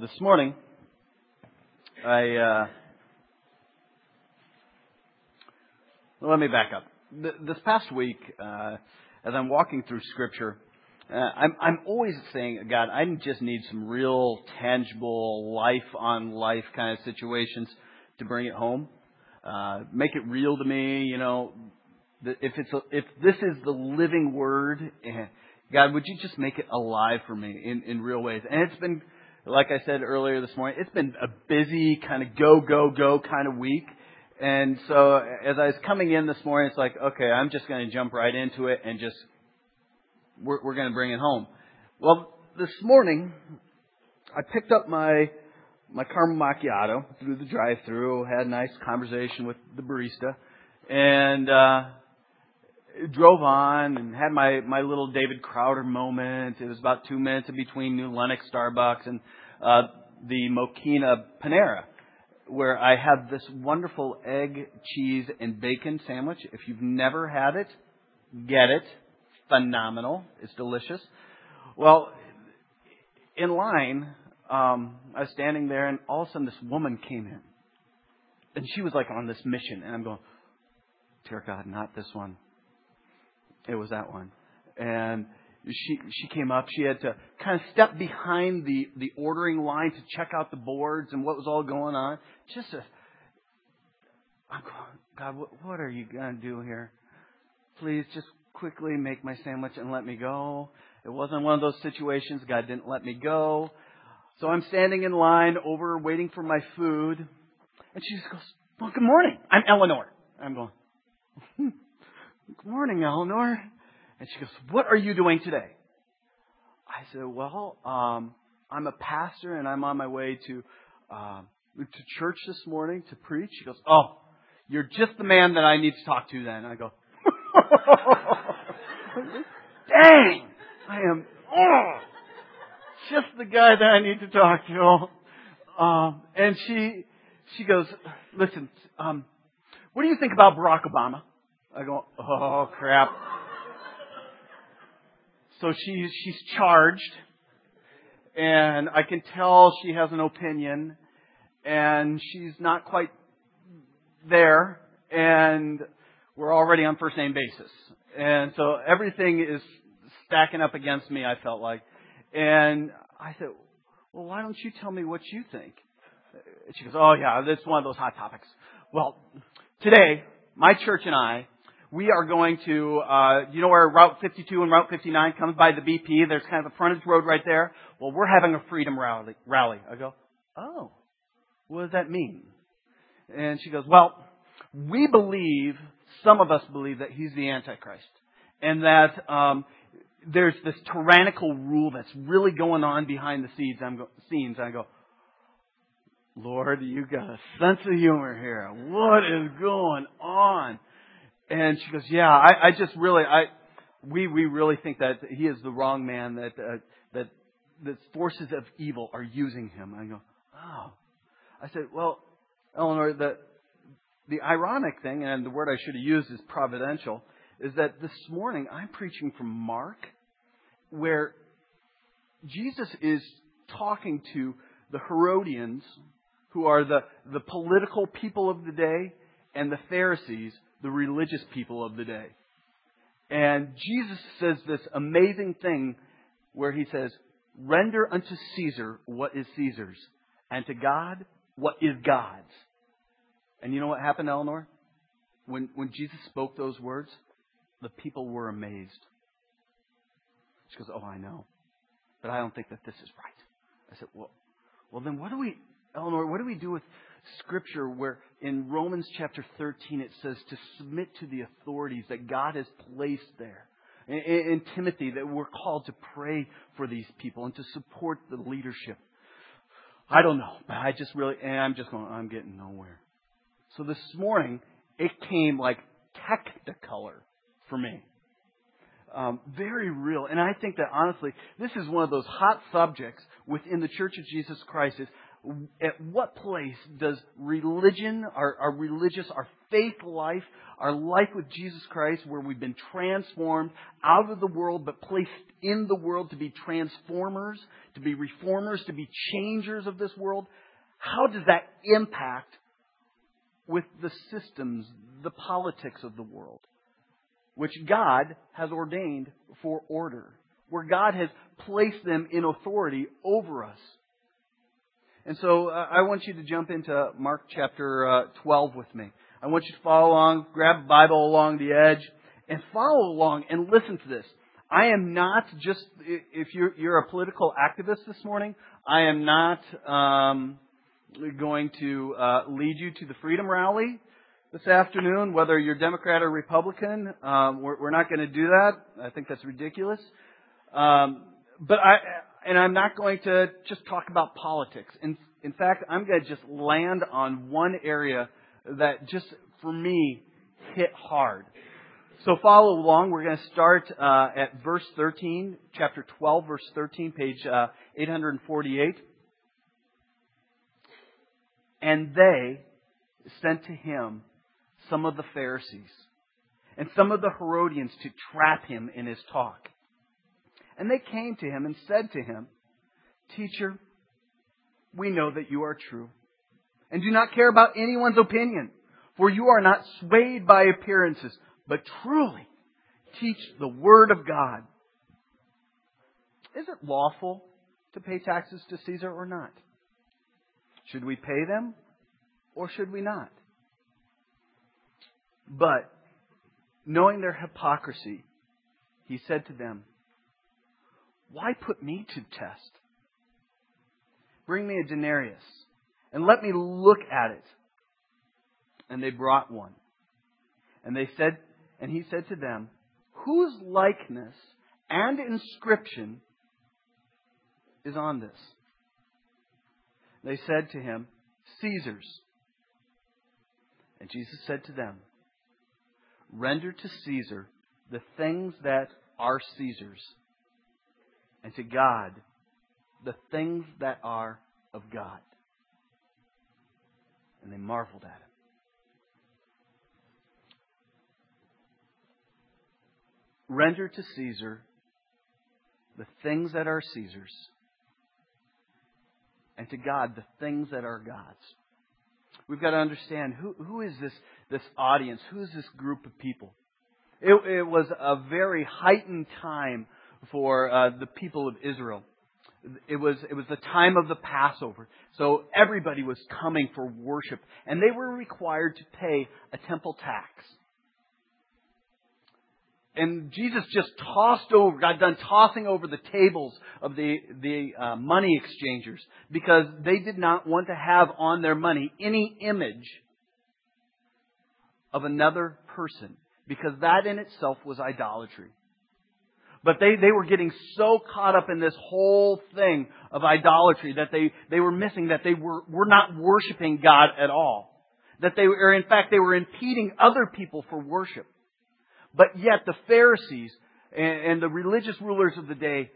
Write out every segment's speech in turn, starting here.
This morning, let me back up. This past week, as I'm walking through Scripture, I'm always saying, God, I just need some real tangible life-on-life kind of situations to bring it home. Make it real to me, you know. If this is the living Word, God, would you just make it alive for me in real ways? And it's been... Like I said earlier this morning, it's been a busy kind of go kind of week. And so as I was coming in this morning, it's like, okay, I'm just going to jump right into it and just, we're going to bring it home. Well, this morning, I picked up my caramel macchiato through the drive-thru, had a nice conversation with the barista, and drove on and had my little David Crowder moment. It was about 2 minutes in between New Lenox Starbucks and the Mokina Panera, where I had this wonderful egg, cheese, and bacon sandwich. If you've never had it, get it. Phenomenal. It's delicious. Well, in line, I was standing there, and all of a sudden this woman came in. And she was like on this mission, and I'm going, dear God, not this one. It was that one. And she came up. She had to kind of step behind the ordering line to check out the boards and what was all going on. I'm going, God, what are you going to do here? Please just quickly make my sandwich and let me go. It wasn't one of those situations. God didn't let me go. So I'm standing in line over waiting for my food. And she just goes, well, good morning. I'm Eleanor. I'm going, good morning, Eleanor. And she goes, what are you doing today? I said, well, I'm a pastor and I'm on my way to church this morning to preach. She goes, oh, you're just the man that I need to talk to then. I go, dang, I am just the guy that I need to talk to. And she goes, listen, what do you think about Barack Obama? I go, oh, crap. So she's charged, and I can tell she has an opinion, and she's not quite there, and we're already on first-name basis. And so everything is stacking up against me, I felt like. And I said, well, why don't you tell me what you think? And she goes, oh, yeah, that's one of those hot topics. Well, today, my church and I, we are going to, you know where Route 52 and Route 59 comes by the BP? There's kind of a frontage road right there. Well, we're having a freedom rally. I go, oh, what does that mean? And she goes, well, we believe, some of us believe that he's the Antichrist. And that there's this tyrannical rule that's really going on behind the scenes. I go, Lord, you got a sense of humor here. What is going on? And she goes, yeah, I just really, we really think that he is the wrong man, that the forces of evil are using him. I go, oh. I said, well, Eleanor, the ironic thing, and the word I should have used is providential, is that this morning I'm preaching from Mark, where Jesus is talking to the Herodians, who are the political people of the day, and the Pharisees, the religious people of the day. And Jesus says this amazing thing where he says, render unto Caesar what is Caesar's, and to God what is God's. And you know what happened, Eleanor? When Jesus spoke those words, the people were amazed. She goes, oh, I know, but I don't think that this is right. I said, well then what do we, Eleanor, what do we do with Scripture where in Romans chapter 13 it says to submit to the authorities that God has placed there? In Timothy, that we're called to pray for these people and to support the leadership. I don't know. But I'm just going, I'm getting nowhere. So this morning, it came like Technicolor for me. Very real. And I think that honestly, this is one of those hot subjects within the Church of Jesus Christ is at what place does religion, our faith life, our life with Jesus Christ, where we've been transformed out of the world but placed in the world to be transformers, to be reformers, to be changers of this world, how does that impact with the systems, the politics of the world, which God has ordained for order, where God has placed them in authority over us? And so I want you to jump into Mark chapter 12 with me. I want you to follow along, grab a Bible along the edge, and follow along and listen to this. I am not just, if you're a political activist this morning, I am not going to lead you to the Freedom Rally this afternoon, whether you're Democrat or Republican. We're not going to do that. I think that's ridiculous. But I'm not going to just talk about politics. In fact, I'm going to just land on one area that just, for me, hit hard. So follow along. We're going to start at verse 13, chapter 12, verse 13, page 848. And they sent to him some of the Pharisees and some of the Herodians to trap him in his talk. And they came to him and said to him, "Teacher, we know that you are true and do not care about anyone's opinion, for you are not swayed by appearances, but truly teach the word of God. Is it lawful to pay taxes to Caesar or not? Should we pay them or should we not?" But knowing their hypocrisy, he said to them, "Why put me to the test? Bring me a denarius and let me look at it." And they brought one. And he said to them, "Whose likeness and inscription is on this?" They said to him, "Caesar's." And Jesus said to them, "Render to Caesar the things that are Caesar's, and to God the things that are of God." And they marveled at him. Render to Caesar the things that are Caesar's, and to God the things that are God's. We've got to understand who is this audience? Who is this group of people? It was a very heightened time for the people of Israel. It was the time of the Passover, so everybody was coming for worship, and they were required to pay a temple tax. And Jesus just got done tossing over the tables of the money exchangers, because they did not want to have on their money any image of another person, because that in itself was idolatry. But they were getting so caught up in this whole thing of idolatry that they were missing that they were not worshiping God at all. That they were impeding other people for worship. But yet the Pharisees and the religious rulers of the day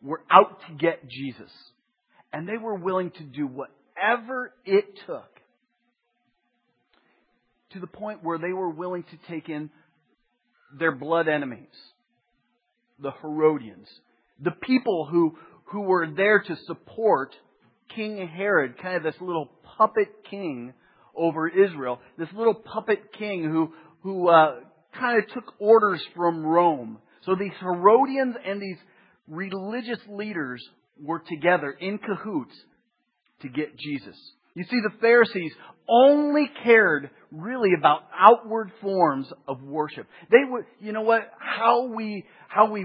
were out to get Jesus. And they were willing to do whatever it took, to the point where they were willing to take in their blood enemies, the Herodians, the people who were there to support King Herod, kind of this little puppet king over Israel, this little puppet king who kind of took orders from Rome. So these Herodians and these religious leaders were together in cahoots to get Jesus. You see, the Pharisees only cared really about outward forms of worship. They would, you know what, how we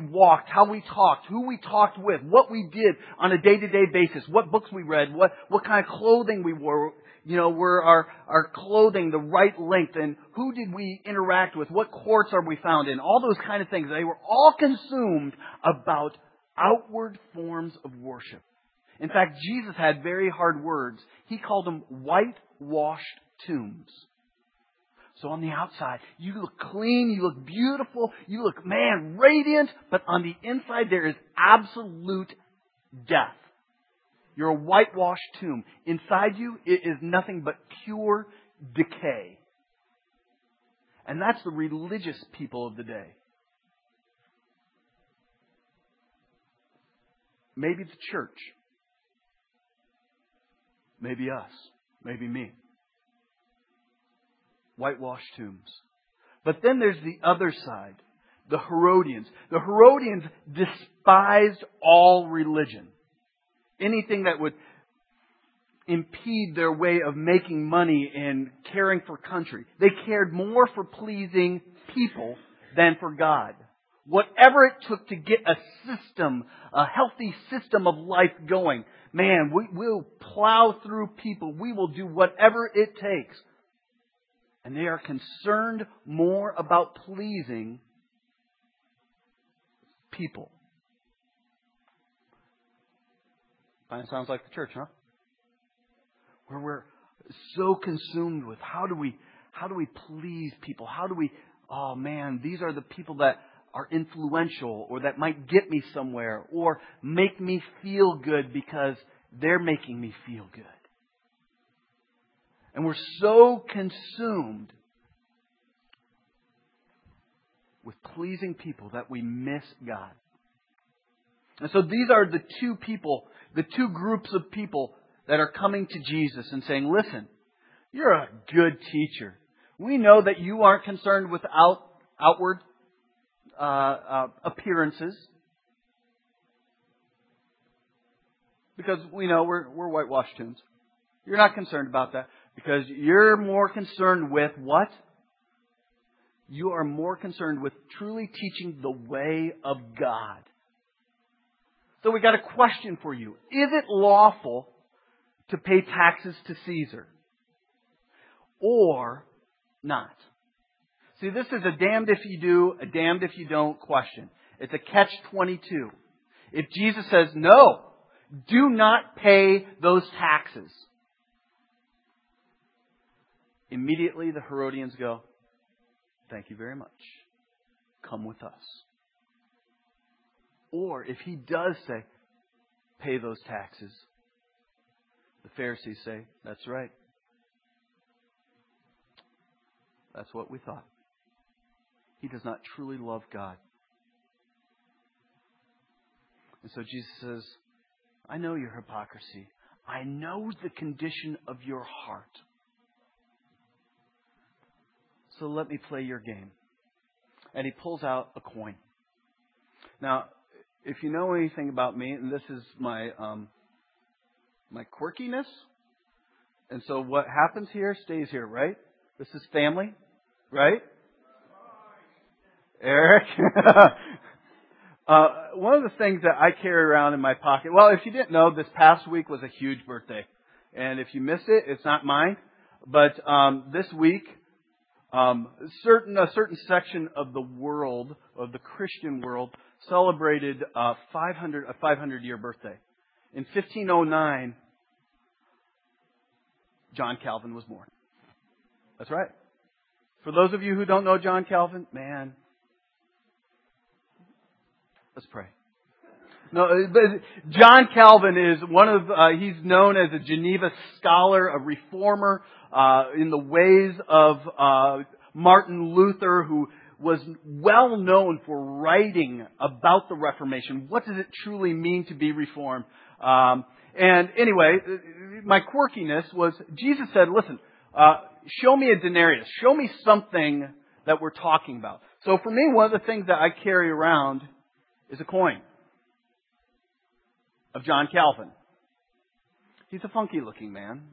walked, how we talked, who we talked with, what we did on a day-to-day basis, what books we read, what kind of clothing we wore. You know, were our clothing the right length, and who did we interact with? What courts are we found in? All those kind of things. They were all consumed about outward forms of worship. In fact, Jesus had very hard words. He called them whitewashed tombs. So on the outside, you look clean, you look beautiful, you look, man, radiant. But on the inside, there is absolute death. You're a whitewashed tomb. Inside you, it is nothing but pure decay. And that's the religious people of the day. Maybe the church. Maybe us. Maybe me. Whitewashed tombs. But then there's the other side. The Herodians. The Herodians despised all religion. Anything that would impede their way of making money and caring for country. They cared more for pleasing people than for God. Whatever it took to get a system, a healthy system of life going. Man, we'll plow through people. We will do whatever it takes. And they are concerned more about pleasing people. Kind of sounds like the church, huh? Where we're so consumed with how do we please people? Oh man, these are the people that are influential or that might get me somewhere or make me feel good because they're making me feel good. And we're so consumed with pleasing people that we miss God. And so these are the two people, the two groups of people that are coming to Jesus and saying, listen, you're a good teacher. We know that you aren't concerned with outward appearances. Because we know we're whitewashed tombs. You're not concerned about that. Because you're more concerned with what? You are more concerned with truly teaching the way of God. So we got a question for you. Is it lawful to pay taxes to Caesar or not? See, this is a damned if you do, a damned if you don't question. It's a catch-22. If Jesus says, no, do not pay those taxes, immediately the Herodians go, thank you very much. Come with us. Or if he does say, pay those taxes, the Pharisees say, that's right. That's what we thought. He does not truly love God. And so Jesus says, I know your hypocrisy. I know the condition of your heart. So let me play your game. And he pulls out a coin. Now, if you know anything about me, and this is my my quirkiness. And so what happens here stays here, right? This is family, right? Eric. One of the things that I carry around in my pocket. Well, if you didn't know, this past week was a huge birthday. And if you missed it, it's not mine. But this week, a certain section of the world, of the Christian world, celebrated a 500-year birthday. In 1509, John Calvin was born. That's right. For those of you who don't know John Calvin, man, let's pray. No, but John Calvin is he's known as a Geneva scholar, a reformer, in the ways of Martin Luther, who was well known for writing about the Reformation. What does it truly mean to be reformed? And anyway, my quirkiness was, Jesus said, listen, show me a denarius. Show me something that we're talking about. So for me, one of the things that I carry around is a coin of John Calvin. He's a funky looking man.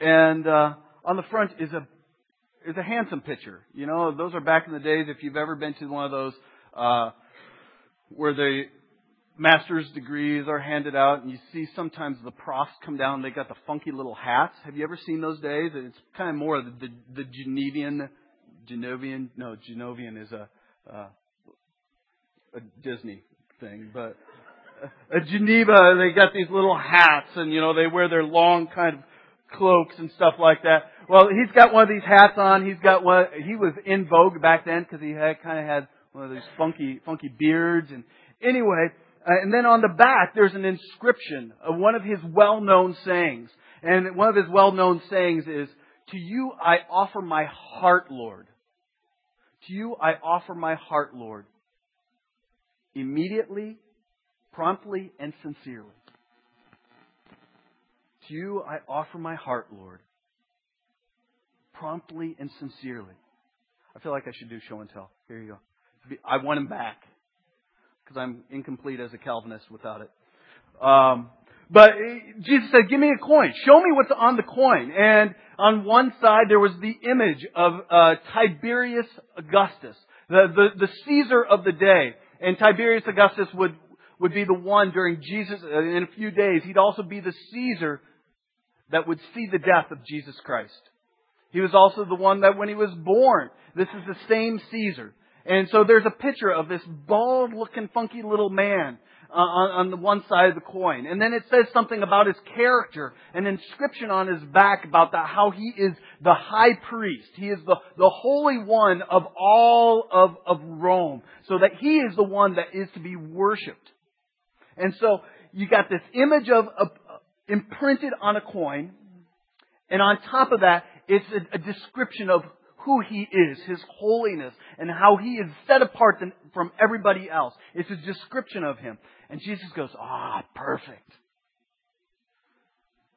And on the front is a handsome picture. You know, those are back in the days, if you've ever been to one of those where the master's degrees are handed out and you see sometimes the profs come down, they got the funky little hats. Have you ever seen those days? It's kind of more of the Genovian is a Disney thing, but at Geneva, they got these little hats and, you know, they wear their long kind of cloaks and stuff like that. Well, he's got one of these hats on. He's got one. He was in vogue back then because he had one of these funky beards. And anyway, And then on the back, there's an inscription of one of his well-known sayings. And one of his well-known sayings is, "To you I offer my heart, Lord. To you I offer my heart, Lord. Immediately, promptly, and sincerely. To you I offer my heart, Lord. Promptly and sincerely." I feel like I should do show and tell. Here you go. I want him back. Because I'm incomplete as a Calvinist without it. But Jesus said, "Give me a coin. Show me what's on the coin." And on one side, there was the image of Tiberius Augustus, the Caesar of the day. And Tiberius Augustus would be the one during Jesus. In a few days, he'd also be the Caesar that would see the death of Jesus Christ. He was also the one that when he was born, this is the same Caesar. And so there's a picture of this bald-looking, funky little man on the one side of the coin. And then it says something about his character, an inscription on his back about how he is the high priest. He is the Holy One of all of Rome, so that he is the one that is to be worshipped. And so you got this image of imprinted on a coin, and on top of that, it's a description of who he is, his holiness, and how he is set apart from everybody else. It's a description of him. And Jesus goes, perfect.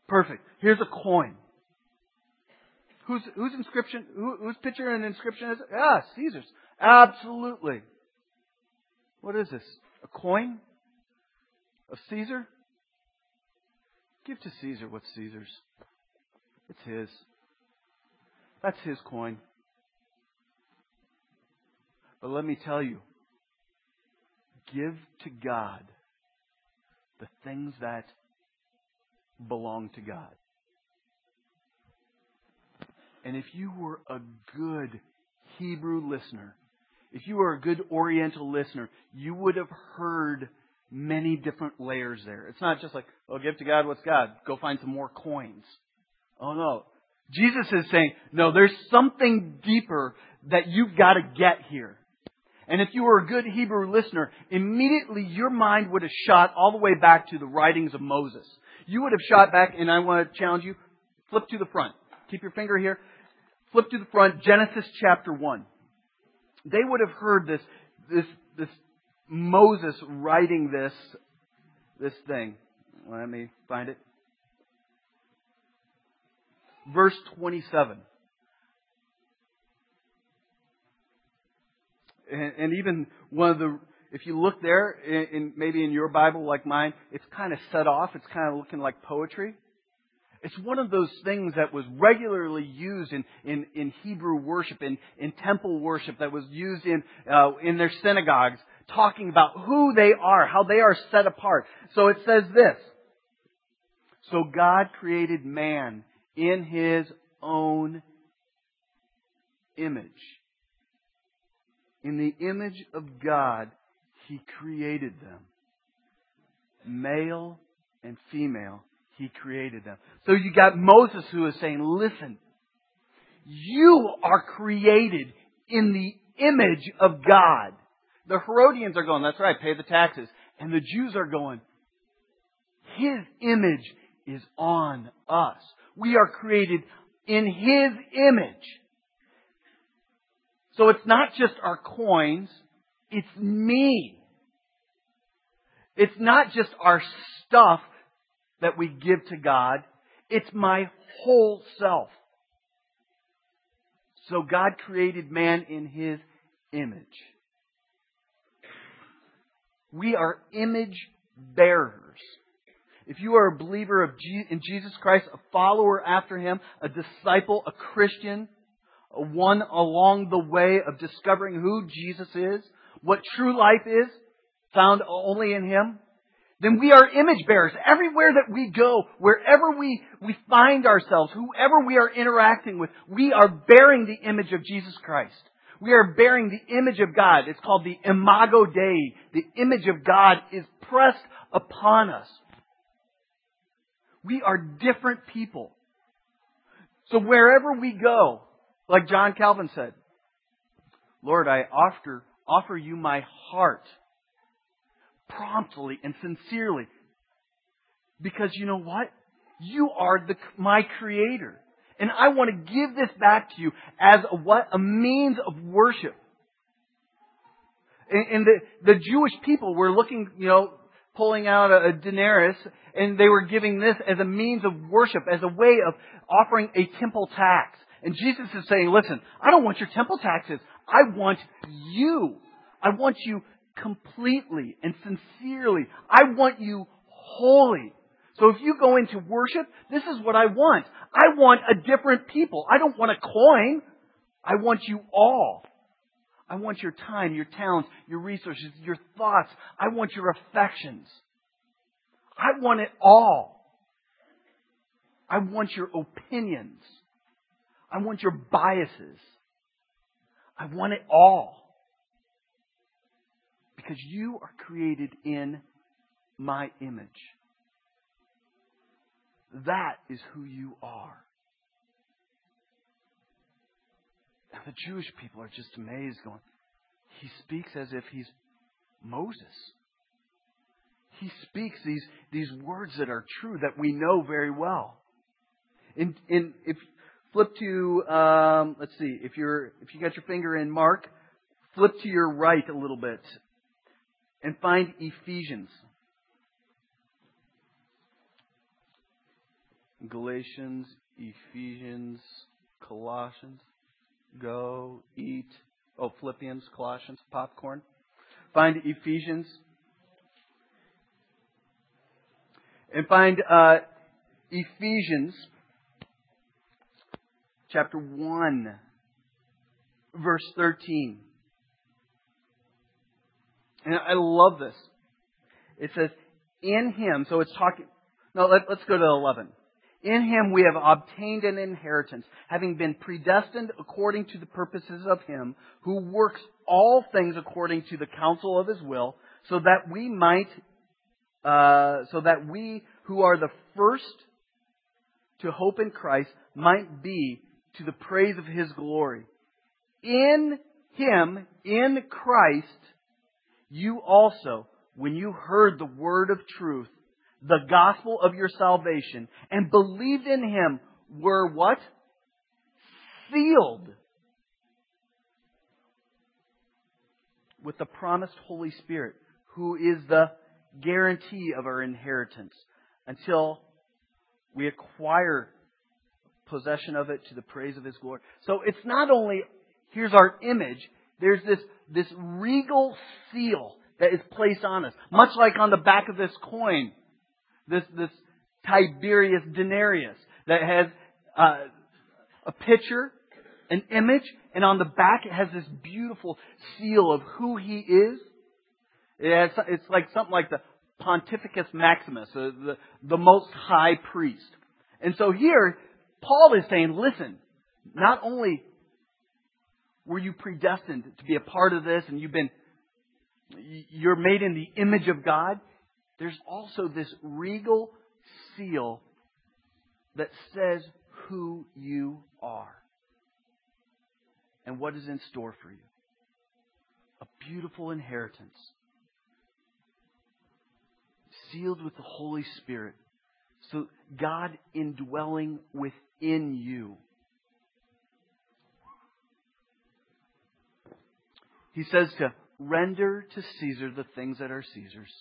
Perfect. Here's a coin. Whose inscription, whose picture and inscription is it? Ah, Caesar's. Absolutely. What is this? A coin of Caesar? Give to Caesar what's Caesar's. It's his. That's his coin. But let me tell you, give to God the things that belong to God. And if you were a good Hebrew listener, if you were a good Oriental listener, you would have heard many different layers there. It's not just like, give to God what's God. Go find some more coins. Oh, no. Jesus is saying, no, there's something deeper that you've got to get here. And if you were a good Hebrew listener, immediately your mind would have shot all the way back to the writings of Moses. You would have shot back, and I want to challenge you, flip to the front. Keep your finger here. Flip to the front, Genesis chapter 1. They would have heard this Moses writing this thing. Let me find it. Verse 27. And even one of the, if you look there, maybe in your Bible like mine, it's kind of set off. It's kind of looking like poetry. It's one of those things that was regularly used in Hebrew worship, in temple worship, that was used in their synagogues, talking about who they are, how they are set apart. So it says this. So God created man in His own image. In the image of God, He created them. Male and female, He created them. So you got Moses who is saying, listen, you are created in the image of God. The Herodians are going, that's right, pay the taxes. And the Jews are going, His image is on us. We are created in His image. So it's not just our coins. It's me. It's not just our stuff that we give to God. It's my whole self. So God created man in His image. We are image bearers. If you are a believer in Jesus Christ, a follower after Him, a disciple, a Christian, one along the way of discovering who Jesus is, what true life is, found only in Him, then we are image bearers. Everywhere that we go, wherever we find ourselves, whoever we are interacting with, we are bearing the image of Jesus Christ. We are bearing the image of God. It's called the Imago Dei. The image of God is pressed upon us. We are different people. So wherever we go, like John Calvin said, Lord, I offer you my heart, promptly and sincerely. Because you know what? You are my Creator. And I want to give this back to you as a means of worship. And the Jewish people were looking, pulling out a denarius, and they were giving this as a means of worship, as a way of offering a temple tax. And Jesus is saying, listen, I don't want your temple taxes. I want you. I want you completely and sincerely. I want you holy. So if you go into worship, this is what I want. I want a different people. I don't want a coin. I want you all. I want your time, your talents, your resources, your thoughts. I want your affections. I want it all. I want your opinions. I want your biases. I want it all. Because you are created in my image. That is who you are. And the Jewish people are just amazed, going, he speaks as if he's Moses. He speaks these words that are true, that we know very well. And if flip to, let's see, if you got your finger in Mark, flip to your right a little bit and find Ephesians. Galatians, Ephesians, Colossians, go, eat, Philippians, Colossians, popcorn. Find Ephesians. And find Ephesians chapter 1, verse 13. And I love this. It says, in him, so it's talking, no, let's go to 11. In him we have obtained an inheritance, having been predestined according to the purposes of him who works all things according to the counsel of his will, so that we who are the first to hope in Christ might be to the praise of his glory. In him, in Christ, you also, when you heard the word of truth, the gospel of your salvation, and believed in him, were what? Sealed with the promised Holy Spirit, who is the guarantee of our inheritance, until we acquire possession of it to the praise of his glory. So it's not only, here's our image, there's this regal seal that is placed on us, much like on the back of this coin. This Tiberius denarius that has a picture, an image, and on the back it has this beautiful seal of who he is. It's like something like the Pontificus Maximus, the most high priest. And so here, Paul is saying, listen, not only were you predestined to be a part of this and you're made in the image of God, there's also this regal seal that says who you are and what is in store for you. A beautiful inheritance, sealed with the Holy Spirit. So God indwelling within you. He says to render to Caesar the things that are Caesar's.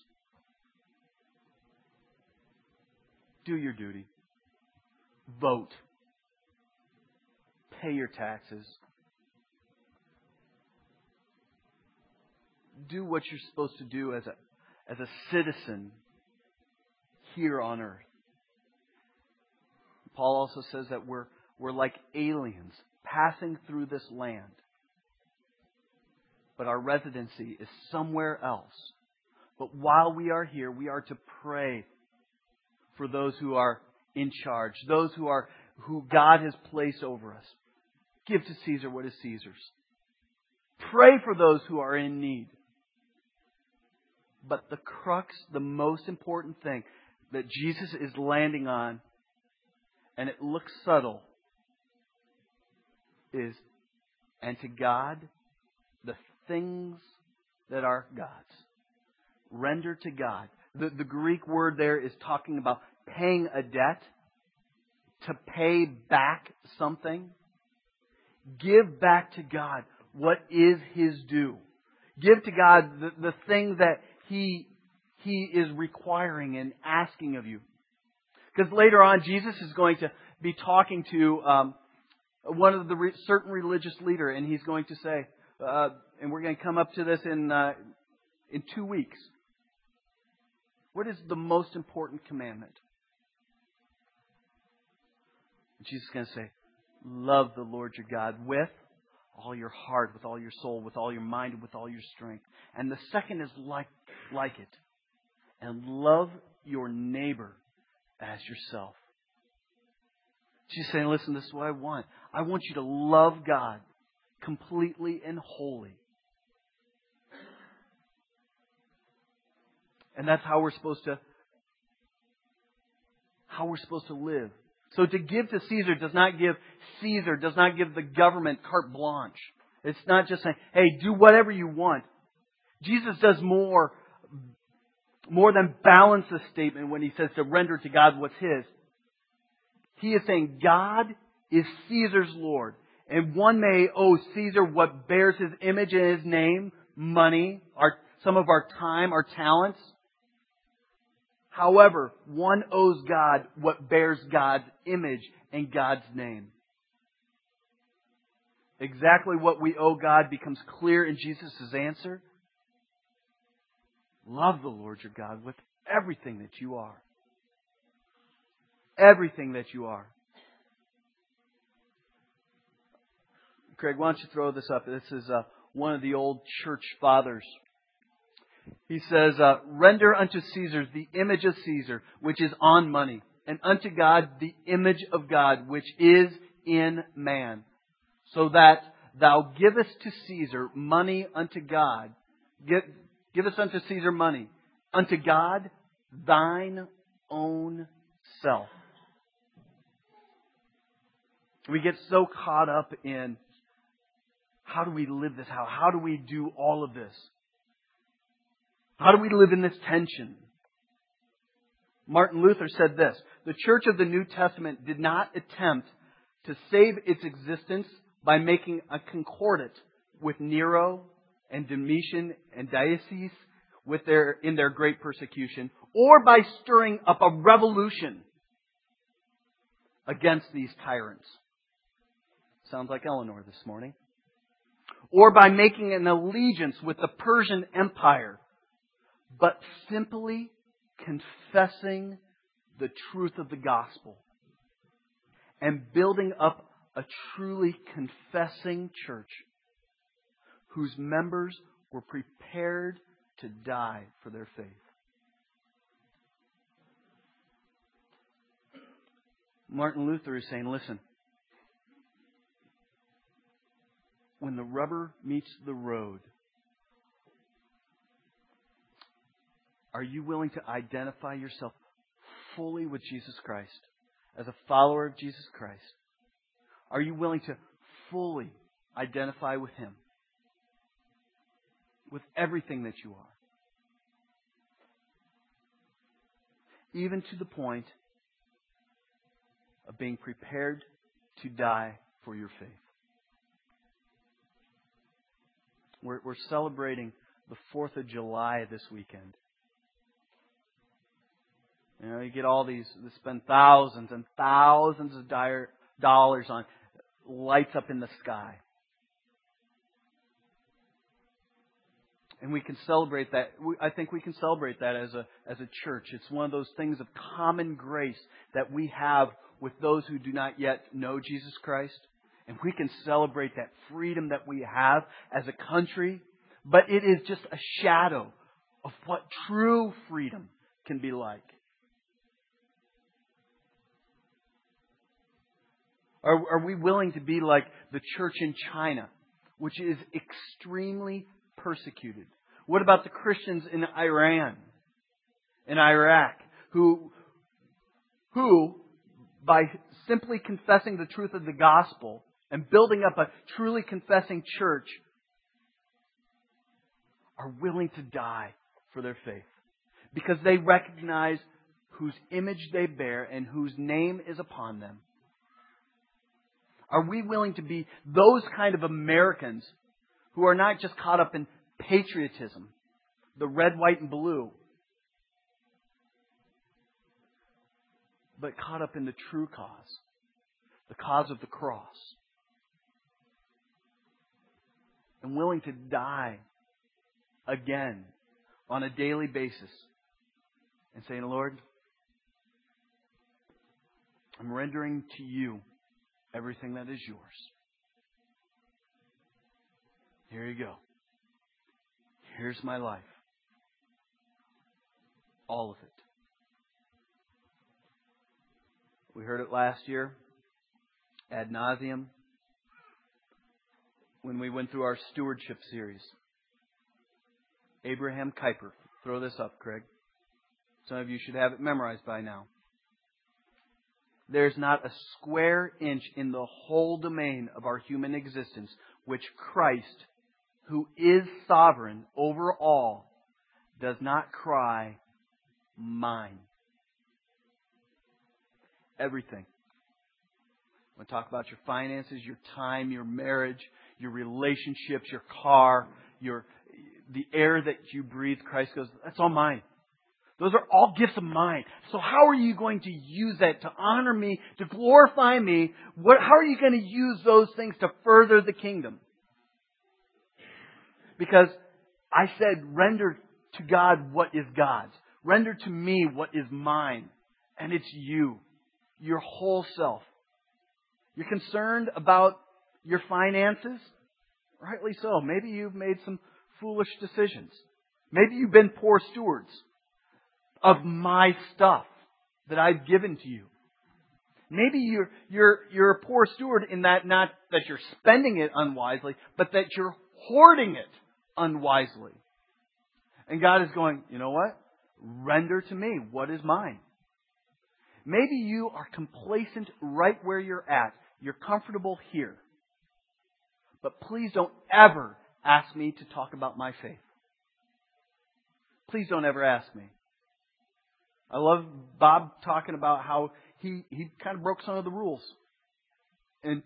Do your duty. Vote. Pay your taxes. Do what you're supposed to do as a citizen here on earth. Paul also says that we're like aliens passing through this land. But our residency is somewhere else. But while we are here, we are to pray for those who are in charge, those who God has placed over us. Give to Caesar what is Caesar's. Pray for those who are in need. But the crux, the most important thing that Jesus is landing on, and it looks subtle, is, and to God, the things that are God's. render to God. The Greek word there is talking about paying a debt, to pay back something. Give back to God what is His due. Give to God the thing that He is requiring and asking of you. Because later on, Jesus is going to be talking to one of the certain religious leader, and he's going to say, and we're going to come up to this in 2 weeks. What is the most important commandment? Jesus is going to say, love the Lord your God with all your heart, with all your soul, with all your mind, and with all your strength. And the second is like it. And love your neighbor as yourself. She's saying, listen, this is what I want. I want you to love God completely and wholly. And that's how we're supposed to live. So to give to Caesar does not give the government carte blanche. It's not just saying, hey, do whatever you want. Jesus does more than balance the statement when he says to render to God what's his. He is saying God is Caesar's Lord. And one may owe Caesar what bears his image and his name, money, some of our time, our talents. However, one owes God what bears God's image and God's name. Exactly what we owe God becomes clear in Jesus' answer. Love the Lord your God with everything that you are. Everything that you are. Craig, why don't you throw this up? This is one of the old church fathers. He says, render unto Caesar the image of Caesar, which is on money, and unto God the image of God, which is in man, so that thou givest to Caesar money unto God. Givest unto Caesar money, unto God thine own self. We get so caught up in how do we live this? How do we do all of this? How do we live in this tension? Martin Luther said this: the Church of the New Testament did not attempt to save its existence by making a concordat with Nero and Domitian and Diocese in their great persecution, or by stirring up a revolution against these tyrants. Sounds like Eleanor this morning. Or by making an allegiance with the Persian Empire, but simply confessing the truth of the gospel and building up a truly confessing church whose members were prepared to die for their faith. Martin Luther is saying, listen, when the rubber meets the road, are you willing to identify yourself fully with Jesus Christ as a follower of Jesus Christ? Are you willing to fully identify with Him with everything that you are? Even to the point of being prepared to die for your faith. We're celebrating the 4th of July this weekend. You know, you get all these, they spend thousands and thousands of dollars on lights up in the sky. And we can celebrate that. I think we can celebrate that as a church. It's one of those things of common grace that we have with those who do not yet know Jesus Christ. And we can celebrate that freedom that we have as a country. But it is just a shadow of what true freedom can be like. Are we willing to be like the church in China, which is extremely persecuted? What about the Christians in Iran, in Iraq, who by simply confessing the truth of the gospel and building up a truly confessing church, are willing to die for their faith, because they recognize whose image they bear and whose name is upon them. Are we willing to be those kind of Americans who are not just caught up in patriotism, the red, white, and blue, but caught up in the true cause, the cause of the cross, and willing to die again on a daily basis and saying, Lord, I'm rendering to you everything that is yours. Here you go. Here's my life. All of it. We heard it last year ad nauseum when we went through our stewardship series. Abraham Kuyper. Throw this up, Craig. Some of you should have it memorized by now. There's not a square inch in the whole domain of our human existence which Christ, who is sovereign over all, does not cry, mine. Everything. I want to talk about your finances, your time, your marriage, your relationships, your car, the air that you breathe. Christ goes, that's all mine. Those are all gifts of mine. So how are you going to use that to honor me, to glorify me? How are you going to use those things to further the kingdom? Because I said, render to God what is God's. Render to me what is mine. And it's you. Your whole self. You're concerned about your finances? Rightly so. Maybe you've made some foolish decisions. Maybe you've been poor stewards of my stuff that I've given to you. Maybe you're a poor steward in that not that you're spending it unwisely, but that you're hoarding it unwisely. And God is going, you know what? Render to me what is mine. Maybe you are complacent right where you're at. You're comfortable here. But please don't ever ask me to talk about my faith. Please don't ever ask me. I love Bob talking about how he kind of broke some of the rules and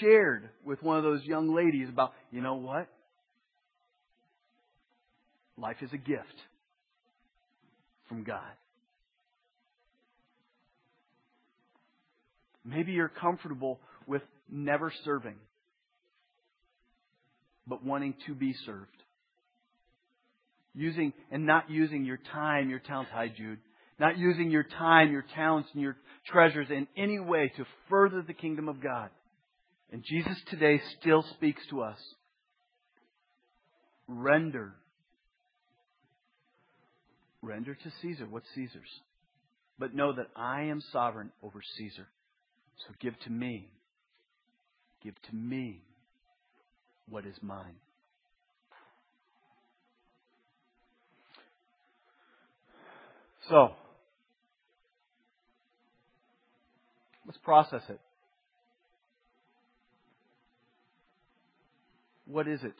shared with one of those young ladies about, you know what? Life is a gift from God. Maybe you're comfortable with never serving, but wanting to be served. Using and not using your time, your talents. Hi, Jude. Not using your time, your talents, and your treasures in any way to further the kingdom of God. And Jesus today still speaks to us. Render to Caesar what's Caesar's. But know that I am sovereign over Caesar. So give to me. Give to me what is mine. So, let's process it. What is it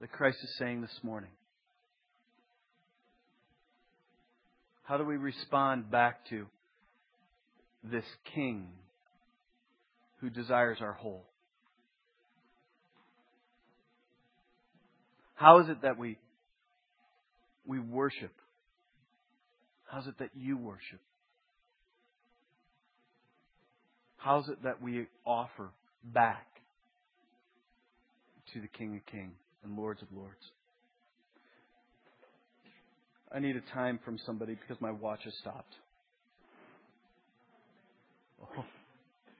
that Christ is saying this morning? How do we respond back to this King who desires our whole? How is it that we worship? How is it that you worship? How is it that we offer back to the King of Kings and Lords of Lords? I need a time from somebody because my watch has stopped. Oh,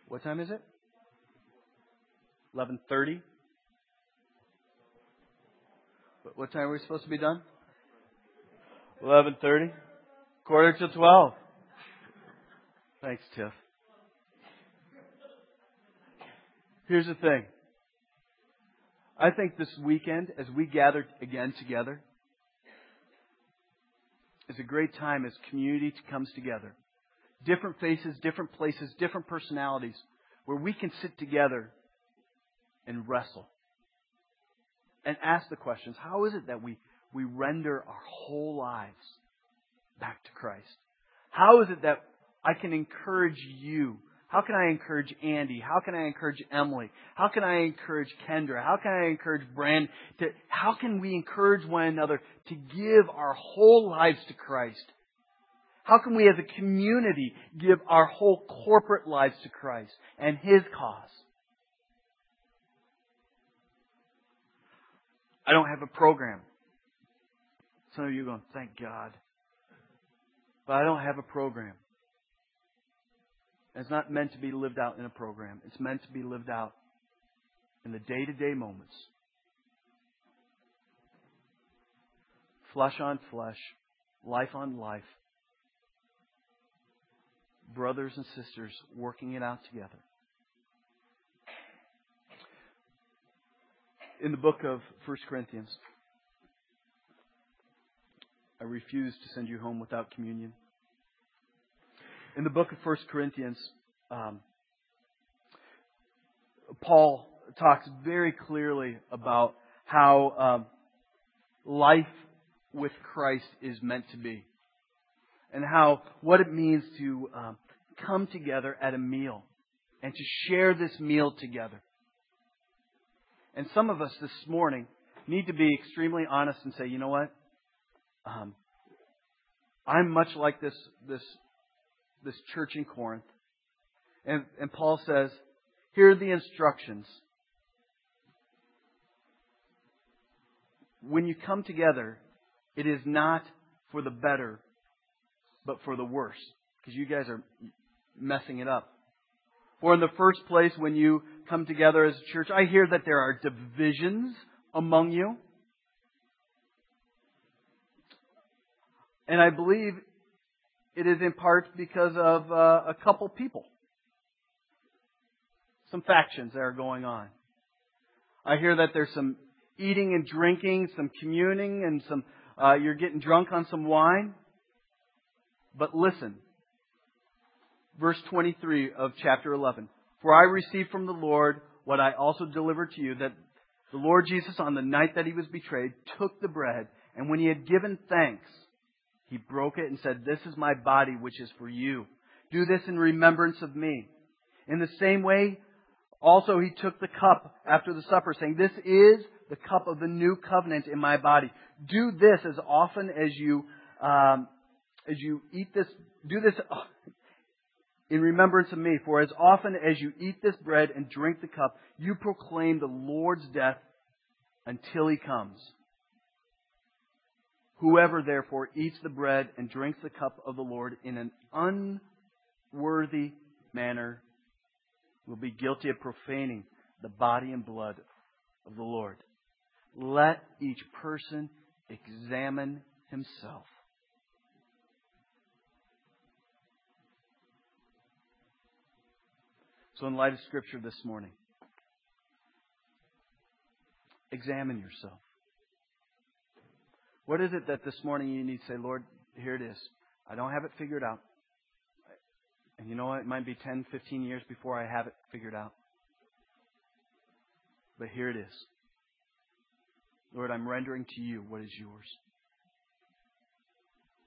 what time is it? 11:30? What time are we supposed to be done? 11:30? 11:45. Thanks, Tiff. Here's the thing. I think this weekend, as we gather again together, is a great time as community comes together. Different faces, different places, different personalities, where we can sit together and wrestle. And ask the questions, how is it that we we render our whole lives back to Christ? How is it that I can encourage you? How can I encourage Andy? How can I encourage Emily? How can I encourage Kendra? How can I encourage Brand? How can we encourage one another to give our whole lives to Christ? How can we as a community give our whole corporate lives to Christ and His cause? I don't have a program. Some of you are going, thank God. But I don't have a program. It's not meant to be lived out in a program. It's meant to be lived out in the day-to-day moments. Flesh on flesh. Life on life. Brothers and sisters working it out together. In the book of First Corinthians, I refuse to send you home without communion. In the book of First Corinthians, Paul talks very clearly about how life with Christ is meant to be. And how what it means to come together at a meal and to share this meal together. And some of us this morning need to be extremely honest and say, you know what? I'm much like this church in Corinth. And Paul says, here are the instructions. When you come together, it is not for the better, but for the worse, because you guys are messing it up. Or in the first place, when you come together as a church, I hear that there are divisions among you. And I believe it is in part because of a couple people. Some factions that are going on. I hear that there's some eating and drinking, some communing, and some you're getting drunk on some wine. But listen, verse 23 of chapter 11. For I received from the Lord what I also delivered to you, that the Lord Jesus, on the night that He was betrayed, took the bread, and when He had given thanks, He broke it and said, "This is my body, which is for you. Do this in remembrance of me." In the same way, also He took the cup after the supper, saying, "This is the cup of the new covenant in my body. Do this as often as you eat this, do this in remembrance of me. For as often as you eat this bread and drink the cup, you proclaim the Lord's death until He comes. Whoever therefore eats the bread and drinks the cup of the Lord in an unworthy manner will be guilty of profaning the body and blood of the Lord. Let each person examine himself." So in light of Scripture this morning, examine yourself. What is it that this morning you need to say, Lord, here it is. I don't have it figured out. And you know what? It might be 10, 15 years before I have it figured out. But here it is. Lord, I'm rendering to you what is yours.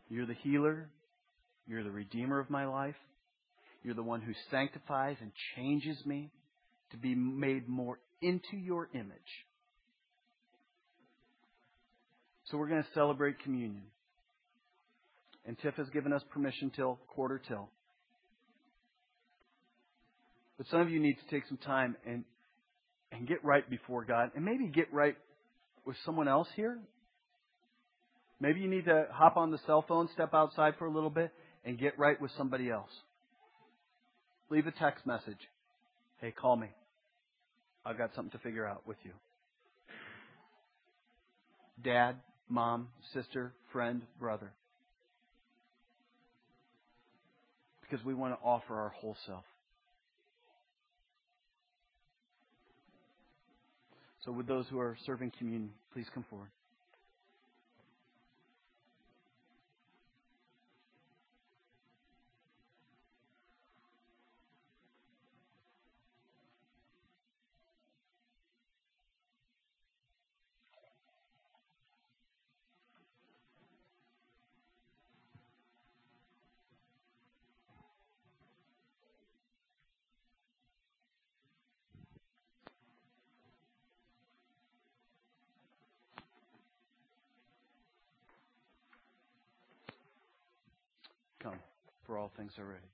You're the healer. You're the redeemer of my life. You're the one who sanctifies and changes me to be made more into your image. So we're going to celebrate communion. And Tiff has given us permission till quarter till. But some of you need to take some time and get right before God. And maybe get right with someone else here. Maybe you need to hop on the cell phone, step outside for a little bit, and get right with somebody else. Leave a text message. Hey, call me. I've got something to figure out with you. Dad, mom, sister, friend, brother. Because we want to offer our whole self. So would those who are serving communion please come forward? come, for all things are ready.